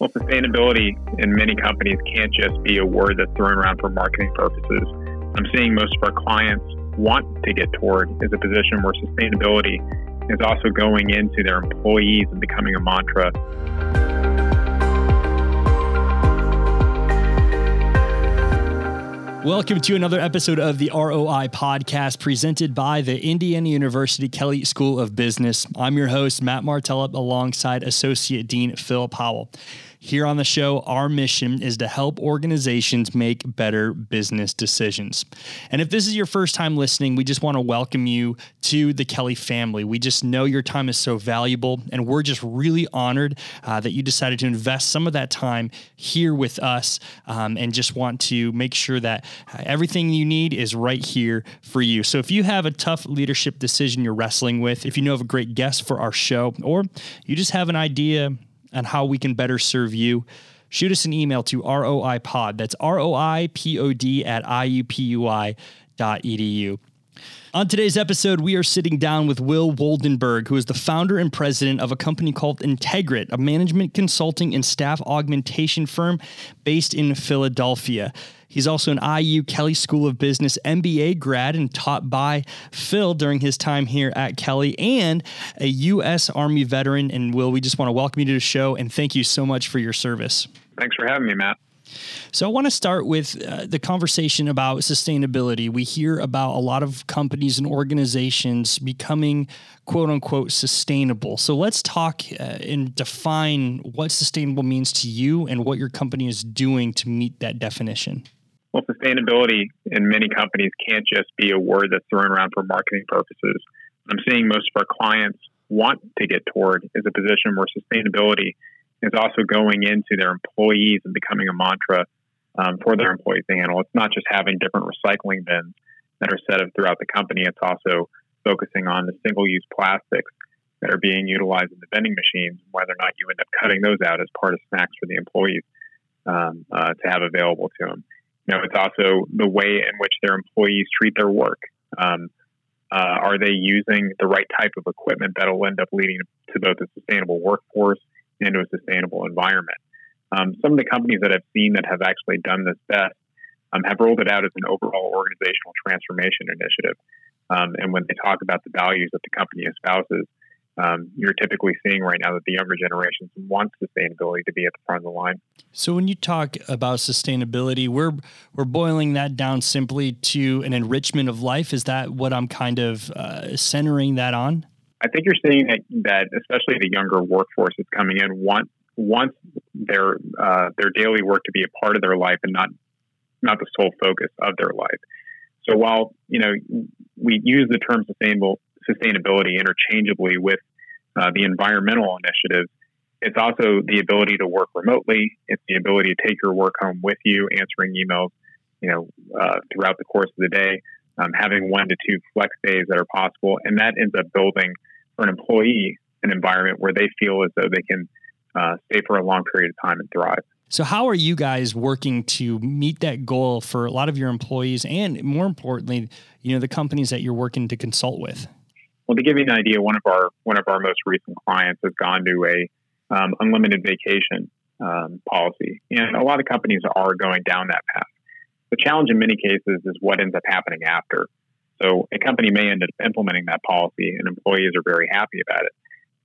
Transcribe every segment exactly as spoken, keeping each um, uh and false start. Well, sustainability in many companies can't just be a word that's thrown around for marketing purposes. I'm seeing most of our clients want to get toward is a position where sustainability is also going into their employees and becoming a mantra. Welcome to another episode of the R O I podcast presented by the Indiana University Kelley School of Business. I'm your host, Matt Martella, alongside Associate Dean Phil Powell. Here on the show, our mission is to help organizations make better business decisions. And if this is your first time listening, we just want to welcome you to the Kelley family. We just know your time is so valuable, and we're just really honored uh, that you decided to invest some of that time here with us um, and just want to make sure that everything you need is right here for you. So if you have a tough leadership decision you're wrestling with, if you know of a great guest for our show, or you just have an idea on how we can better serve you, shoot us an email to R O I Pod. That's R O I P O D at I U P U I dot E D U. On today's episode, we are sitting down with Will Woldenberg, who is the founder and president of a company called Entegrit, a management consulting and staff augmentation firm based in Philadelphia. He's also an I U Kelley School of Business M B A grad and taught by Phil during his time here at Kelley, and a U S Army veteran. And Will, we just want to welcome you to the show and thank you so much for your service. Thanks for having me, Matt. So I want to start with uh, the conversation about sustainability. We hear about a lot of companies and organizations becoming quote unquote sustainable. So let's talk uh, and define what sustainable means to you and what your company is doing to meet that definition. Well, sustainability in many companies can't just be a word that's thrown around for marketing purposes. I'm seeing most of our clients want to get toward is a position where sustainability is also going into their employees and becoming a mantra um, for their employees to handle. It's not just having different recycling bins that are set up throughout the company. It's also focusing on the single-use plastics that are being utilized in the vending machines, whether or not you end up cutting those out as part of snacks for the employees um, uh, to have available to them. You know, it's also the way in which their employees treat their work. Um, uh, are they using the right type of equipment that will end up leading to both a sustainable workforce into a sustainable environment? Um, some of the companies that I've seen that have actually done this best um, have rolled it out as an overall organizational transformation initiative. Um, and when they talk about the values that the company espouses, um, you're typically seeing right now that the younger generations want sustainability to be at the front of the line. So when you talk about sustainability, we're we're boiling that down simply to an enrichment of life. Is that what I'm kind of uh, centering that on? I think you're seeing that, that especially the younger workforce that's coming in want wants their uh, their daily work to be a part of their life and not not the sole focus of their life. So while you know we use the term sustainable sustainability interchangeably with uh, the environmental initiatives, it's also the ability to work remotely. It's the ability to take your work home with you, answering emails, you know, uh, throughout the course of the day. Um, having one to two flex days that are possible. And that ends up building for an employee an environment where they feel as though they can uh, stay for a long period of time and thrive. So how are you guys working to meet that goal for a lot of your employees and, more importantly, you know, the companies that you're working to consult with? Well, to give you an idea, one of our one of our most recent clients has gone to a um, unlimited vacation um, policy. And a lot of companies are going down that path. The challenge in many cases is what ends up happening after. So a company may end up implementing that policy and employees are very happy about it.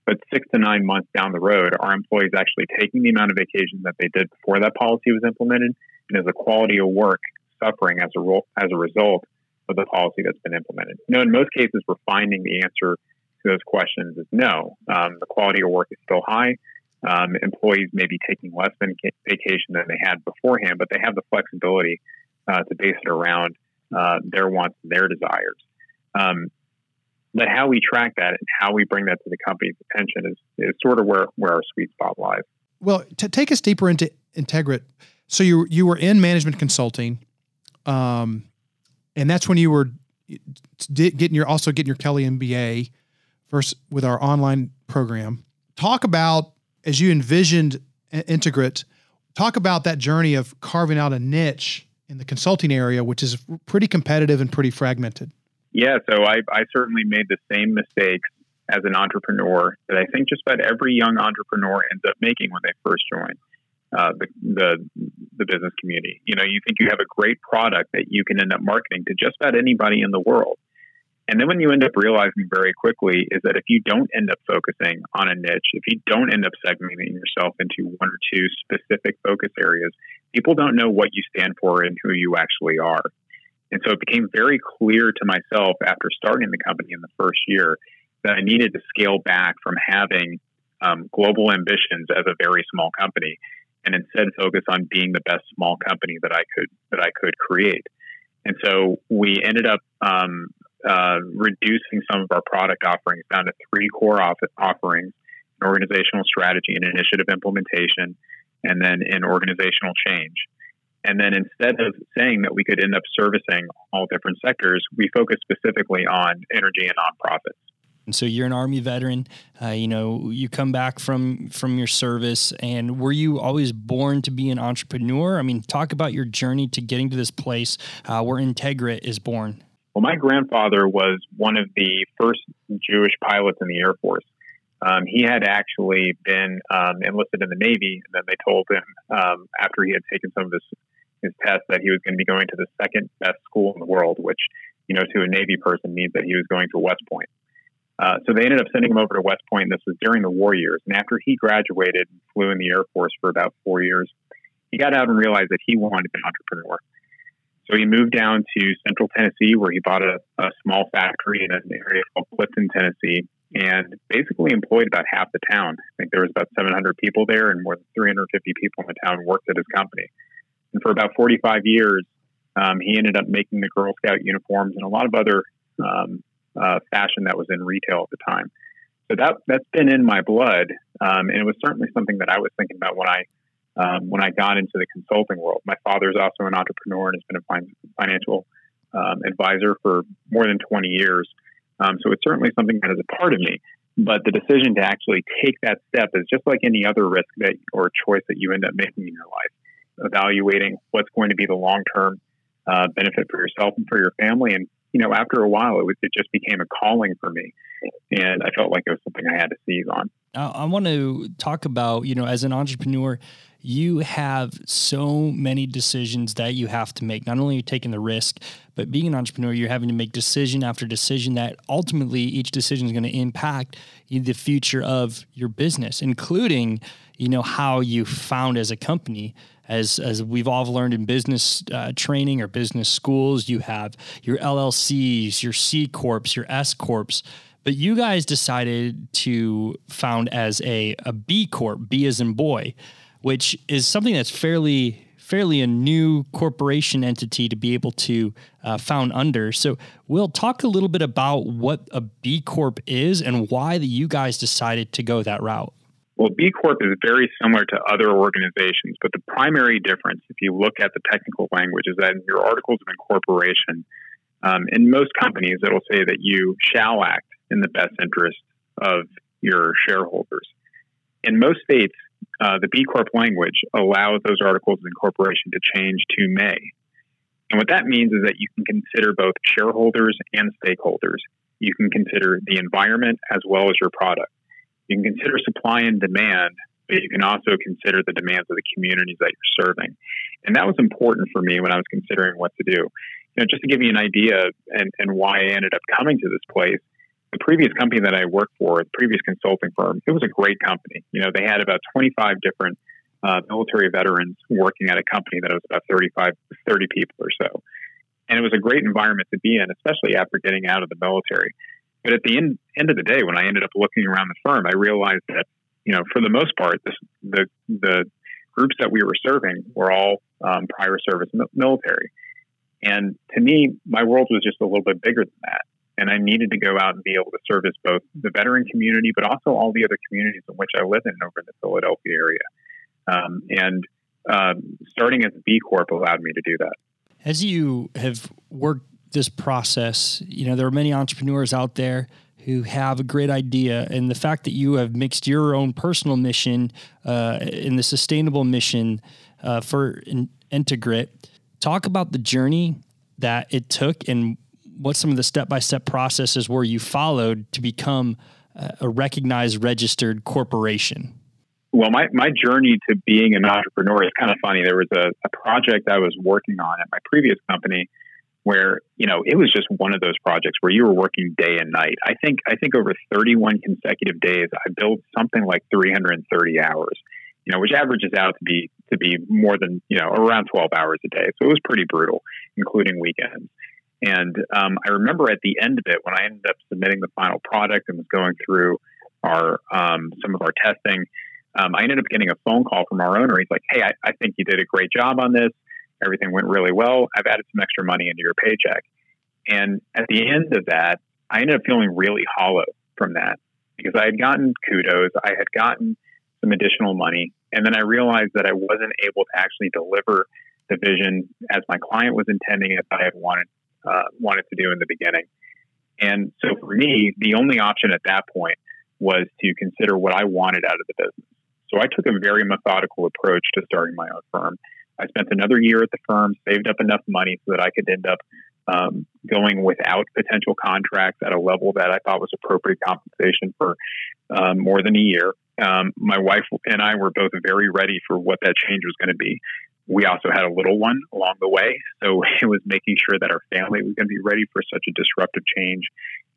But six to nine months down the road, are employees actually taking the amount of vacations that they did before that policy was implemented? And is the quality of work suffering as a, ro- as a result of the policy that's been implemented? You know, in most cases, we're finding the answer to those questions is no. Um, the quality of work is still high. Um, employees may be taking less than vacation than they had beforehand, but they have the flexibility Uh, to base it around uh, their wants and their desires. Um, but how we track that and how we bring that to the company's attention is, is sort of where, where our sweet spot lies. Well, to take us deeper into Entegrit. So you you were in management consulting, um, and that's when you were getting your also getting your Kelley M B A first with our online program. Talk about, as you envisioned Entegrit, talk about that journey of carving out a niche in the consulting area, which is pretty competitive and pretty fragmented. Yeah, so I, I certainly made the same mistakes as an entrepreneur that I think just about every young entrepreneur ends up making when they first join. uh, the, the the business community. You know, you think you have a great product that you can end up marketing to just about anybody in the world. And then when you end up realizing very quickly is that if you don't end up focusing on a niche, if you don't end up segmenting yourself into one or two specific focus areas, people don't know what you stand for and who you actually are. And so it became very clear to myself after starting the company in the first year that I needed to scale back from having um, global ambitions as a very small company and instead focus on being the best small company that I could, that I could create. And so we ended up, um, Uh, reducing some of our product offerings down to three core off- offerings, an organizational strategy and initiative implementation, and then an organizational change. And then instead of saying that we could end up servicing all different sectors, we focused specifically on energy and nonprofits. And so you're an Army veteran, uh, you know, you come back from, from your service, and were you always born to be an entrepreneur? I mean, talk about your journey to getting to this place uh, where Entegrit is born. Well, my grandfather was one of the first Jewish pilots in the Air Force. Um, he had actually been um, enlisted in the Navy, and then they told him um, after he had taken some of his, his tests that he was going to be going to the second best school in the world, which, you know, to a Navy person means that he was going to West Point. Uh, so they ended up sending him over to West Point, and this was during the war years. And after he graduated and flew in the Air Force for about four years, he got out and realized that he wanted to be an entrepreneur. So he moved down to Central Tennessee, where he bought a, a small factory in an area called Clifton, Tennessee, and basically employed about half the town. I think there was about seven hundred people there, and more than three hundred fifty people in the town worked at his company. And for about forty-five years, um, he ended up making the Girl Scout uniforms and a lot of other um, uh, fashion that was in retail at the time. So that, that's been in my blood, um, and it was certainly something that I was thinking about when I Um, when I got into the consulting world. My father is also an entrepreneur and has been a fin- financial um, advisor for more than twenty years. Um, so it's certainly something that is a part of me. But the decision to actually take that step is just like any other risk that or choice that you end up making in your life, evaluating what's going to be the long-term uh, benefit for yourself and for your family. And, you know, after a while, it, was, it just became a calling for me. And I felt like it was something I had to seize on. I, I want to talk about, you know, as an entrepreneur, you have so many decisions that you have to make. Not only are you taking the risk, but being an entrepreneur, you're having to make decision after decision that ultimately each decision is going to impact the future of your business, including, you know, how you found as a company. As as we've all learned in business uh, training or business schools, you have your L L Cs, your C Corps, your S Corps. But you guys decided to found as a, a B Corp, B as in boy, which is something that's fairly fairly a new corporation entity to be able to uh, found under. So Will, talk a little bit about what a B Corp is and why that you guys decided to go that route. Well, B Corp is very similar to other organizations, but the primary difference, if you look at the technical language, is that in your articles of incorporation, um, in most companies, it'll say that you shall act in the best interest of your shareholders. In most states, Uh, the B Corp language allows those articles of incorporation to change to may. And what that means is that you can consider both shareholders and stakeholders. You can consider the environment as well as your product. You can consider supply and demand, but you can also consider the demands of the communities that you're serving. And that was important for me when I was considering what to do. You know, just to give you an idea and, and why I ended up coming to this place, the previous company that I worked for, the previous consulting firm, it was a great company. You know, they had about twenty-five different uh, military veterans working at a company that was about thirty-five, thirty people or so. And it was a great environment to be in, especially after getting out of the military. But at the end, end of the day, when I ended up looking around the firm, I realized that, you know, for the most part, this, the, the groups that we were serving were all um, prior service military. And to me, my world was just a little bit bigger than that. And I needed to go out and be able to service both the veteran community, but also all the other communities in which I live in over in the Philadelphia area. Um, and um, starting as a B Corp allowed me to do that. As you have worked this process, you know, there are many entrepreneurs out there who have a great idea. And the fact that you have mixed your own personal mission uh, in the sustainable mission uh, for Entegrit, talk about the journey that it took and what some of the step-by-step processes were you followed to become a recognized, registered corporation? Well, my, my journey to being an entrepreneur is kind of funny. There was a, a project I was working on at my previous company where, you know, it was just one of those projects where you were working day and night. I think, I think over thirty-one consecutive days, I built something like three hundred thirty hours, you know, which averages out to be, to be more than, you know, around twelve hours a day. So it was pretty brutal, including weekends. And um, I remember at the end of it, when I ended up submitting the final product and was going through our, um, some of our testing, Um, I ended up getting a phone call from our owner. He's like, hey, I, I think you did a great job on this. Everything went really well. I've added some extra money into your paycheck. And at the end of that, I ended up feeling really hollow from that because I had gotten kudos. I had gotten some additional money. And then I realized that I wasn't able to actually deliver the vision as my client was intending, as I had wanted, uh, wanted to do in the beginning. And so for me, the only option at that point was to consider what I wanted out of the business. So I took a very methodical approach to starting my own firm. I spent another year at the firm, saved up enough money so that I could end up um, going without potential contracts at a level that I thought was appropriate compensation for um, more than a year. Um, my wife and I were both very ready for what that change was going to be. We also had a little one along the way. So it was making sure that our family was going to be ready for such a disruptive change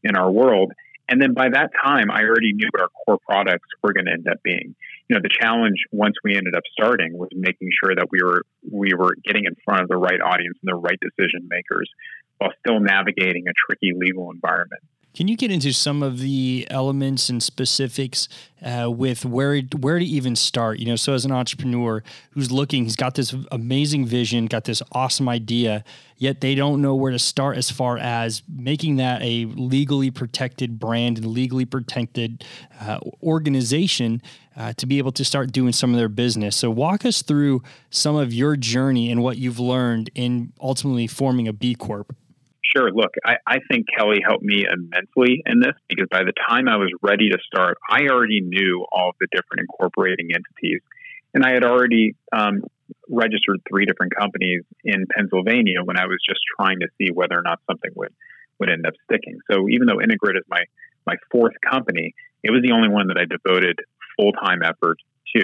in our world. And then by that time, I already knew what our core products were going to end up being. You know, the challenge once we ended up starting was making sure that we were we were getting in front of the right audience and the right decision makers while still navigating a tricky legal environment. Can you get into some of the elements and specifics uh, with where where to even start? You know, so as an entrepreneur who's looking, he's got this amazing vision, got this awesome idea, yet they don't know where to start as far as making that a legally protected brand and legally protected uh, organization uh, to be able to start doing some of their business. So walk us through some of your journey and what you've learned in ultimately forming a B Corp. Sure. Look, I, I think Kelley helped me immensely in this because by the time I was ready to start, I already knew all of the different incorporating entities. And I had already um, registered three different companies in Pennsylvania when I was just trying to see whether or not something would, would end up sticking. So even though Entegrit is my, my fourth company, it was the only one that I devoted full-time effort to.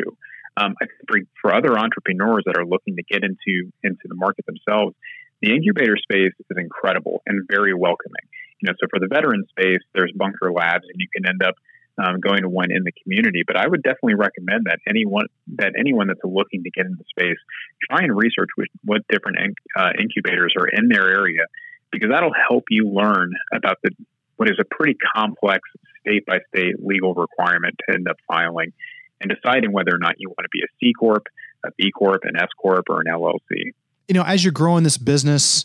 Um, I think for other entrepreneurs that are looking to get into, into the market themselves, the incubator space is incredible and very welcoming. You know, so for the veteran space, there's Bunker Labs, and you can end up um, going to one in the community. But I would definitely recommend that anyone that anyone that's looking to get into the space, try and research with, what different in, uh, incubators are in their area, because that'll help you learn about the what is a pretty complex state-by-state legal requirement to end up filing and deciding whether or not you want to be a C Corp, a B Corp, an S Corp, or an L L C. You know, as you're growing this business,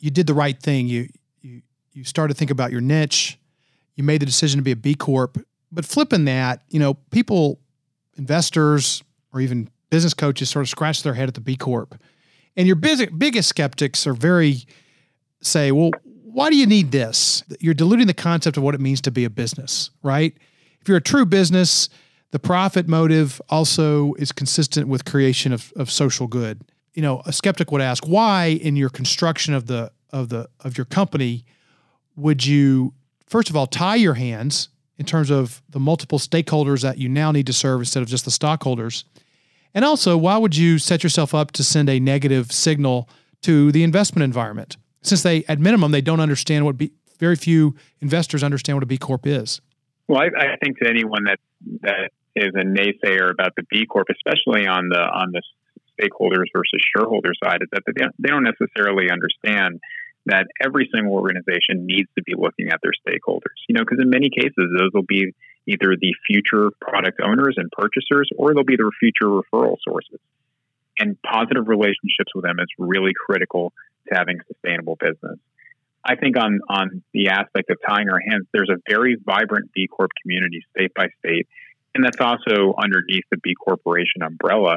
you did the right thing. You you you started to think about your niche. You made the decision to be a B Corp. But flipping that, you know, people, investors, or even business coaches sort of scratch their head at the B Corp. And your big, biggest skeptics are very, say, well, why do you need this? You're diluting the concept of what it means to be a business, right? If you're a true business, the profit motive also is consistent with creation of, of social good. You know, a skeptic would ask, why in your construction of the of the of your company would you first of all tie your hands in terms of the multiple stakeholders that you now need to serve instead of just the stockholders? And also, why would you set yourself up to send a negative signal to the investment environment? Since they, at minimum, they don't understand what B, very few investors understand what a B Corp is. Well, I, I think to anyone that that is a naysayer about the B Corp, especially on the on the stakeholders versus shareholder side, is that they don't, they don't necessarily understand that every single organization needs to be looking at their stakeholders, you know, because in many cases, those will be either the future product owners and purchasers, or they'll be their future referral sources. And positive relationships with them is really critical to having sustainable business. I think on, on the aspect of tying our hands, there's a very vibrant B Corp community state by state. And that's also underneath the B Corporation umbrella.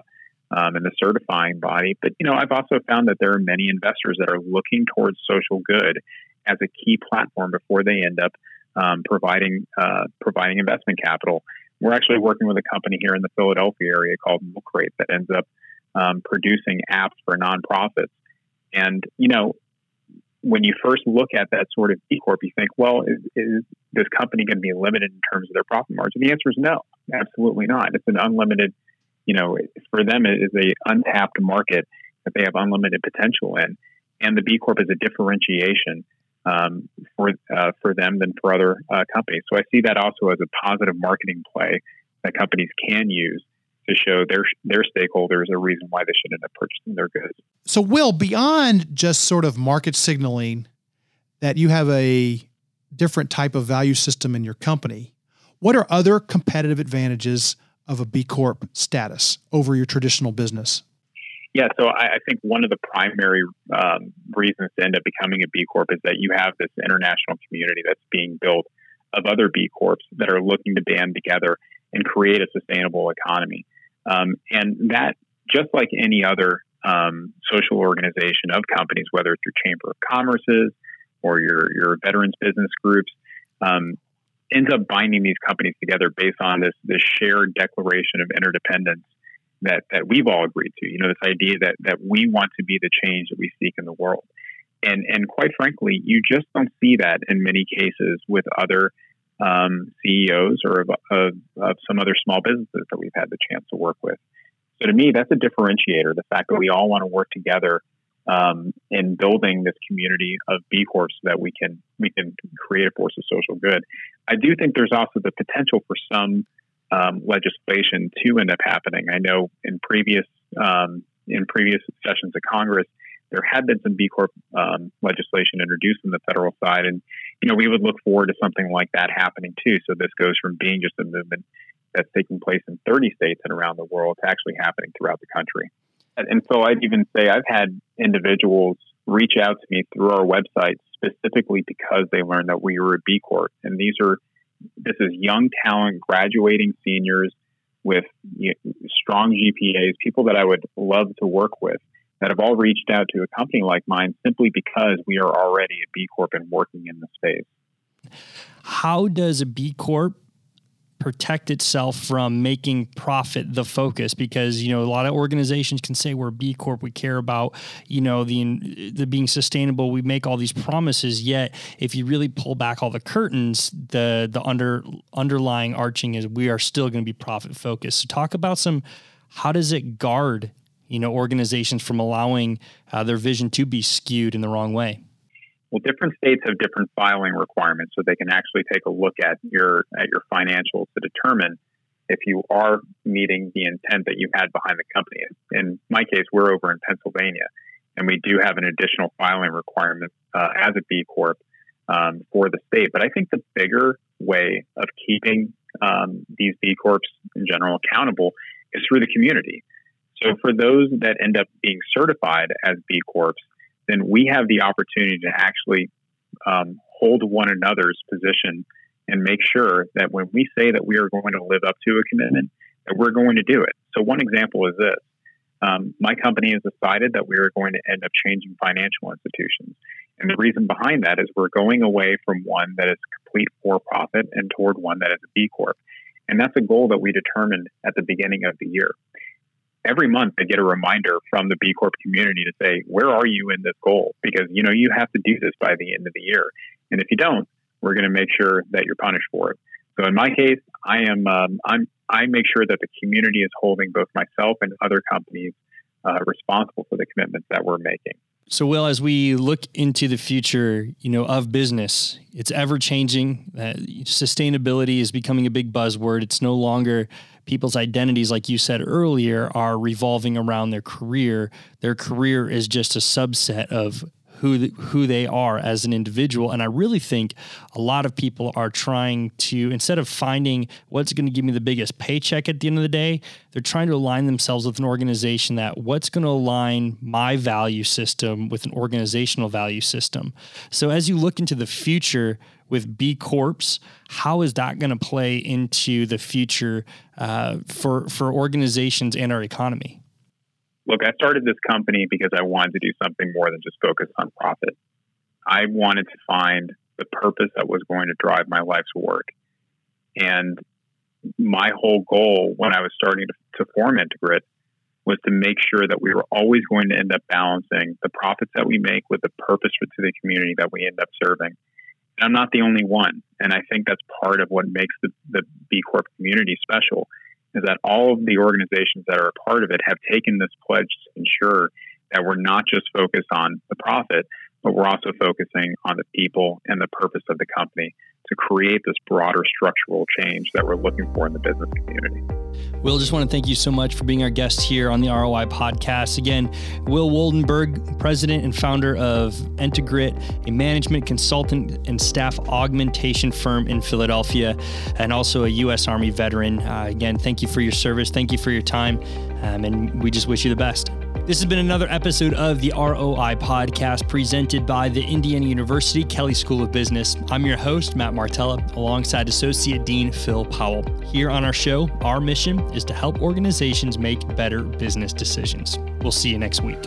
Um, and the certifying body. But, you know, I've also found that there are many investors that are looking towards social good as a key platform before they end up um, providing uh, providing investment capital. We're actually working with a company here in the Philadelphia area called Mookrate that ends up um, producing apps for nonprofits. And, you know, when you first look at that sort of B Corp, you think, well, is, is this company going to be limited in terms of their profit margin? The answer is no. Absolutely not. It's an unlimited, you know, for them it is a untapped market that they have unlimited potential in. And the B Corp is a differentiation um, for uh, for them than for other uh, companies. So I see that also as a positive marketing play that companies can use to show their their stakeholders a reason why they should end up purchasing their goods. So Will, beyond just sort of market signaling that you have a different type of value system in your company, what are other competitive advantages of a B Corp status over your traditional business? Yeah, so I, I think one of the primary um, reasons to end up becoming a B Corp is that you have this international community that's being built of other B Corps that are looking to band together and create a sustainable economy. Um, and that, just like any other um, social organization of companies, whether it's your Chamber of Commerce's or your, your veterans business groups, um, ends up binding these companies together based on this, this shared declaration of interdependence that, that we've all agreed to. You know, this idea that, that we want to be the change that we seek in the world. And, and quite frankly, you just don't see that in many cases with other Um, C E Os or of, of, of some other small businesses that we've had the chance to work with. So to me, that's a differentiator, the fact that we all want to work together um, in building this community of B Corps so that we can we can create a force of social good. I do think there's also the potential for some um, legislation to end up happening. I know in previous um, in previous sessions of Congress, there had been some B Corp um, legislation introduced on the federal side. And, you know, we would look forward to something like that happening too. So this goes from being just a movement that's taking place in thirty states and around the world to actually happening throughout the country. And, and so I'd even say I've had individuals reach out to me through our website specifically because they learned that we were a B Corp. And these are, this is young talent, graduating seniors with you know, strong G P As, people that I would love to work with, that have all reached out to a company like mine simply because we are already a B Corp and working in the space. How does a B Corp protect itself from making profit the focus? Because, you know, a lot of organizations can say we're a B Corp, we care about, you know, the, the being sustainable, we make all these promises, yet if you really pull back all the curtains, the the under underlying arching is we are still going to be profit focused. So talk about some, how does it guard you know, organizations from allowing uh, their vision to be skewed in the wrong way? Well, different states have different filing requirements, so they can actually take a look at your at your financials to determine if you are meeting the intent that you had behind the company. In my case, we're over in Pennsylvania, and we do have an additional filing requirement uh, as a B Corp um, for the state. But I think the bigger way of keeping um, these B Corps in general accountable is through the community. So for those that end up being certified as B Corps, then we have the opportunity to actually um, hold one another's position and make sure that when we say that we are going to live up to a commitment, that we're going to do it. So one example is this. Um, my company has decided that we are going to end up changing financial institutions. And the reason behind that is we're going away from one that is complete for-profit and toward one that is a B Corp. And that's a goal that we determined at the beginning of the year. Every month I get a reminder from the B Corp community to say, where are you in this goal? Because, you know, you have to do this by the end of the year. And if you don't, we're going to make sure that you're punished for it. So in my case, I am, um, I'm, I make sure that the community is holding both myself and other companies uh, responsible for the commitments that we're making. So, Will, as we look into the future, you know, of business, it's ever changing. Uh, sustainability is becoming a big buzzword. It's no longer people's identities, like you said earlier, are revolving around their career. Their career is just a subset of who the, who they are as an individual. And I really think a lot of people are trying to, instead of finding what's going to give me the biggest paycheck at the end of the day, they're trying to align themselves with an organization that what's going to align my value system with an organizational value system. So as you look into the future with B Corps, how is that going to play into the future uh, for, for organizations and our economy? Look, I started this company because I wanted to do something more than just focus on profit. I wanted to find the purpose that was going to drive my life's work. And my whole goal when I was starting to, to form Entegrit was to make sure that we were always going to end up balancing the profits that we make with the purpose to the community that we end up serving. I'm not the only one. And I think that's part of what makes the, the B Corp community special, is that all of the organizations that are a part of it have taken this pledge to ensure that we're not just focused on the profit, but we're also focusing on the people and the purpose of the company to create this broader structural change that we're looking for in the business community. Will, just want to thank you so much for being our guest here on the R O I podcast. Again, Will Woldenberg, president and founder of Entegrit, a management consultant and staff augmentation firm in Philadelphia, and also a U S Army veteran. Uh, again, thank you for your service. Thank you for your time. Um, and we just wish you the best. This has been another episode of the R O I podcast, presented by the Indiana University Kelley School of Business. I'm your host, Matt Martella, alongside Associate Dean Phil Powell. Here on our show, our mission is to help organizations make better business decisions. We'll see you next week.